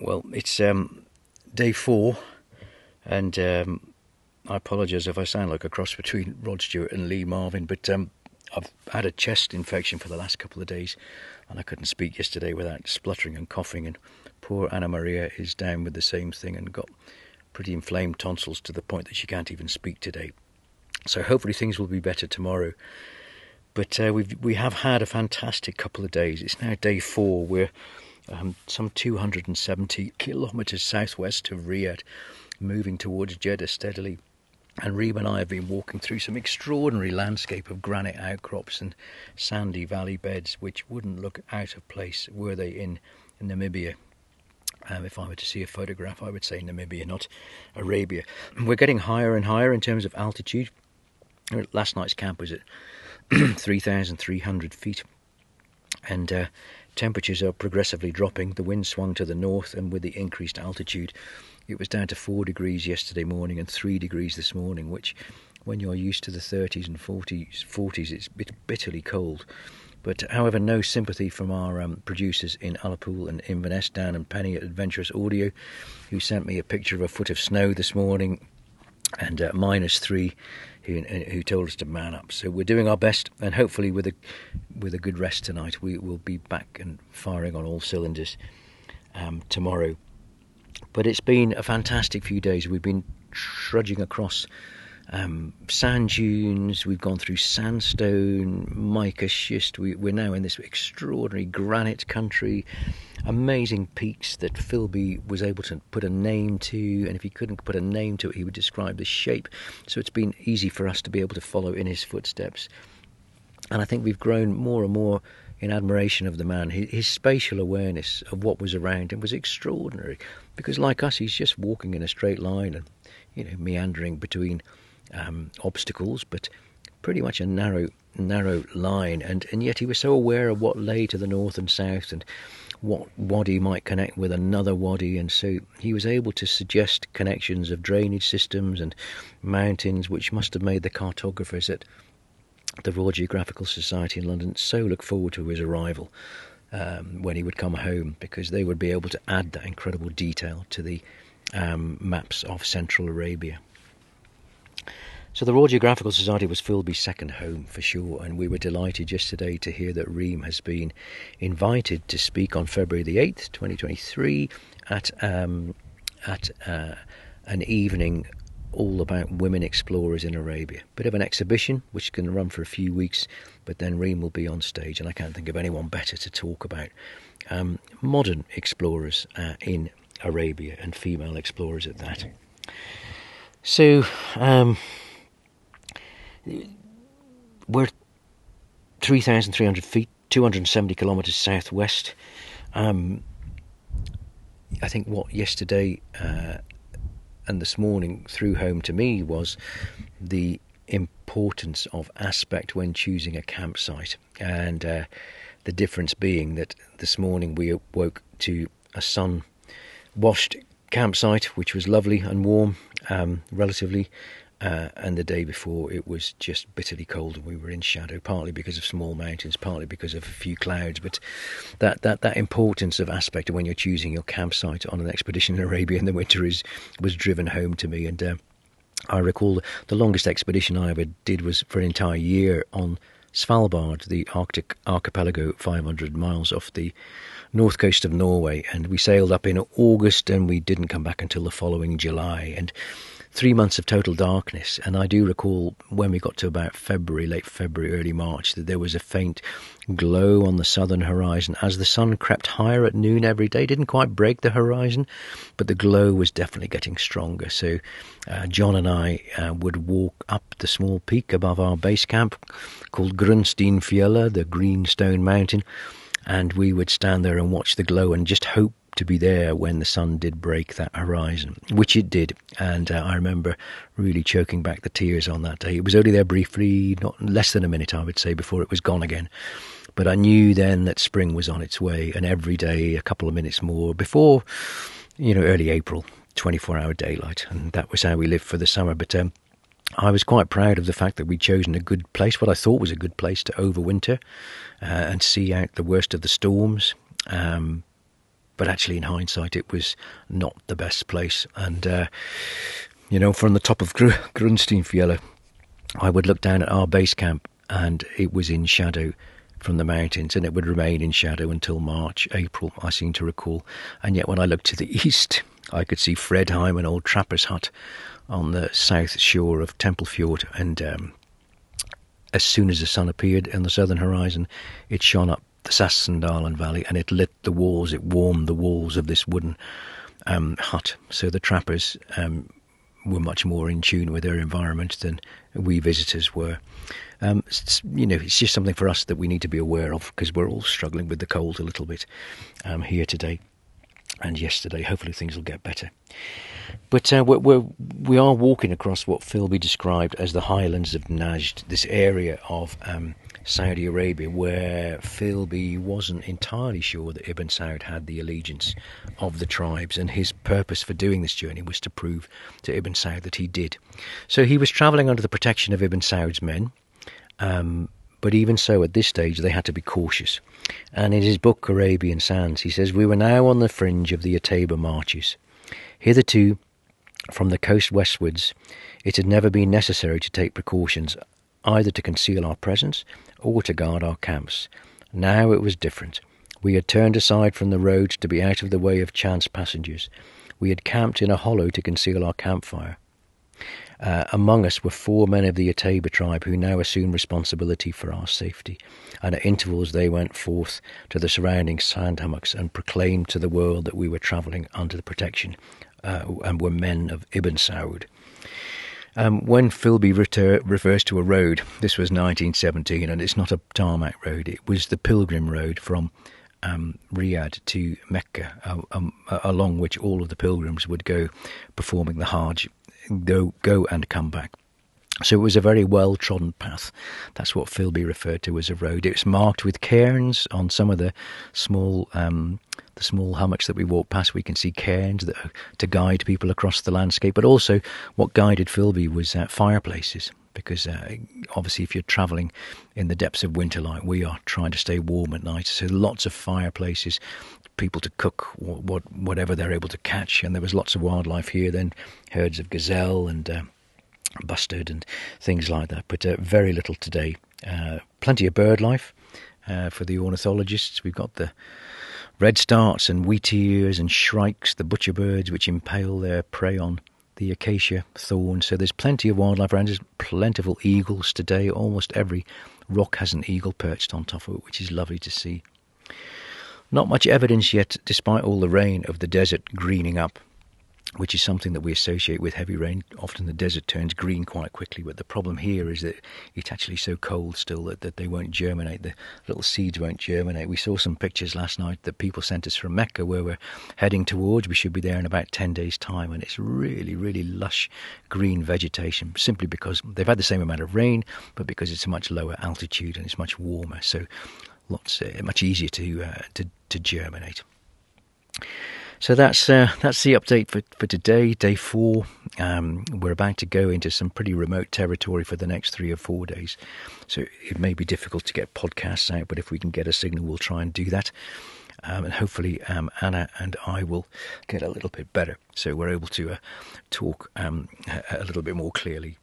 Well, it's day four, and I apologise if I sound like a cross between Rod Stewart and Lee Marvin, but I've had a chest infection for the last couple of days, and I couldn't speak yesterday without spluttering and coughing, and poor Anna Maria is down with the same thing and got pretty inflamed tonsils to the point that she can't even speak today. So hopefully things will be better tomorrow. But we have had a fantastic couple of days. It's now day four. We're some 270 kilometres southwest of Riyadh, moving towards Jeddah steadily. And Reem and I have been walking through some extraordinary landscape of granite outcrops and sandy valley beds, which wouldn't look out of place were they in Namibia. If I were to see a photograph, I would say Namibia, not Arabia. We're getting higher and higher in terms of altitude. Last night's camp was at 3,300 feet. And temperatures are progressively dropping. The wind swung to the north, and with the increased altitude, it was down to 4 degrees yesterday morning and 3 degrees this morning, which, when you're used to the 30s and 40s, it's bitterly cold. But, however, no sympathy from our producers in Ullapool and Inverness, Dan and Penny at Adventurous Audio, who sent me a picture of a foot of snow this morning, and -3, who told us to man up. So we're doing our best, and hopefully with a good rest tonight, we will be back and firing on all cylinders tomorrow. But it's been a fantastic few days. We've been trudging across sand dunes, we've gone through sandstone, mica schist, we're now in this extraordinary granite country, amazing peaks that Philby was able to put a name to, and if he couldn't put a name to it, he would describe the shape, so it's been easy for us to be able to follow in his footsteps. And I think we've grown more and more in admiration of the man. His spatial awareness of what was around him was extraordinary, because like us, he's just walking in a straight line and, you know, meandering between obstacles, but pretty much a narrow line, and yet he was so aware of what lay to the north and south and what wadi might connect with another wadi, and so he was able to suggest connections of drainage systems and mountains, which must have made the cartographers at the Royal Geographical Society in London so look forward to his arrival when he would come home, because they would be able to add that incredible detail to the maps of Central Arabia. So the Royal Geographical Society was Philby's second home for sure, and we were delighted yesterday to hear that Reem has been invited to speak on February the 8th, 2023 at an evening all about women explorers in Arabia. Bit of an exhibition which can run for a few weeks, but then Reem will be on stage, and I can't think of anyone better to talk about modern explorers in Arabia, and female explorers at that. So we're 3,300 feet, 270 kilometres southwest. I think what yesterday and this morning threw home to me was the importance of aspect when choosing a campsite, and the difference being that this morning we awoke to a sun-washed campsite, which was lovely and warm, relatively. And the day before it was just bitterly cold and we were in shadow, partly because of small mountains, partly because of a few clouds. But that importance of aspect when you're choosing your campsite on an expedition in Arabia in the winter was driven home to me. And I recall the longest expedition I ever did was for an entire year on Svalbard, the Arctic archipelago 500 miles off the north coast of Norway, and we sailed up in August and we didn't come back until the following July, and 3 months of total darkness. And I do recall when we got to about February, late February, early March, that there was a faint glow on the southern horizon as the sun crept higher at noon every day. Didn't quite break the horizon, but the glow was definitely getting stronger. So John and I would walk up the small peak above our base camp called Grundsteinfjölle, the green stone mountain, and we would stand there and watch the glow and just hope to be there when the sun did break that horizon, which it did. And I remember really choking back the tears on that day. It was only there briefly, not less than a minute, I would say, before it was gone again. But I knew then that spring was on its way, and every day a couple of minutes more before, you know, early April, 24-hour daylight. And that was how we lived for the summer. But I was quite proud of the fact that we'd chosen a good place, what I thought was a good place to overwinter and see out the worst of the storms. But actually, in hindsight, it was not the best place. And, you know, from the top of Grundsteinfjölle, I would look down at our base camp and it was in shadow from the mountains, and it would remain in shadow until March, April, I seem to recall. And yet when I looked to the east, I could see Fredheim, an old trapper's hut on the south shore of Templefjord. And as soon as the sun appeared on the southern horizon, it shone up the Sasson-Darland Valley, and it lit the walls, it warmed the walls of this wooden hut. So the trappers were much more in tune with their environment than we visitors were. You know, it's just something for us that we need to be aware of, because we're all struggling with the cold a little bit here today and yesterday. Hopefully things will get better. But we are walking across what Philby described as the highlands of Najd, this area of Saudi Arabia where Philby wasn't entirely sure that Ibn Saud had the allegiance of the tribes, and his purpose for doing this journey was to prove to Ibn Saud that he did. So he was travelling under the protection of Ibn Saud's men, but even so, at this stage, they had to be cautious. And in his book, Arabian Sands, he says, "We were now on the fringe of the Utaybah marches. Hitherto, from the coast westwards, it had never been necessary to take precautions, either to conceal our presence or to guard our camps. Now it was different. We had turned aside from the road to be out of the way of chance passengers. We had camped in a hollow to conceal our campfire. Among us were four men of the Utaybah tribe who now assumed responsibility for our safety, and at intervals they went forth to the surrounding sand hummocks and proclaimed to the world that we were travelling under the protection and were men of Ibn Saud." When Philby refers to a road, this was 1917, and it's not a tarmac road. It was the pilgrim road from Riyadh to Mecca, along which all of the pilgrims would go performing the Hajj, go and come back. So it was a very well-trodden path. That's what Philby referred to as a road. It was marked with cairns on some of the small hummocks that we walk past. We can see cairns that are to guide people across the landscape. But also what guided Philby was fireplaces, because obviously if you're travelling in the depths of winter like we are, trying to stay warm at night, so lots of fireplaces, people to cook whatever they're able to catch. And there was lots of wildlife here then, herds of gazelle and bustard and things like that, but very little today. Plenty of bird life for the ornithologists. We've got the red starts and wheatears and shrikes, the butcher birds which impale their prey on the acacia thorn. So there's plenty of wildlife around. There's plentiful eagles today. Almost every rock has an eagle perched on top of it, which is lovely to see. Not much evidence yet, despite all the rain, of the desert greening up, which is something that we associate with heavy rain. Often the desert turns green quite quickly, but the problem here is that it's actually so cold still that they won't germinate, the little seeds won't germinate. We saw some pictures last night that people sent us from Mecca, where we're heading towards. We should be there in about 10 days' time, and it's really, really lush green vegetation, simply because they've had the same amount of rain, but because it's a much lower altitude and it's much warmer, so much easier to germinate. So that's the update for today, day 4. We're about to go into some pretty remote territory for the next 3 or 4 days. So it may be difficult to get podcasts out, but if we can get a signal, we'll try and do that. And hopefully Anna and I will get a little bit better, so we're able to talk a little bit more clearly.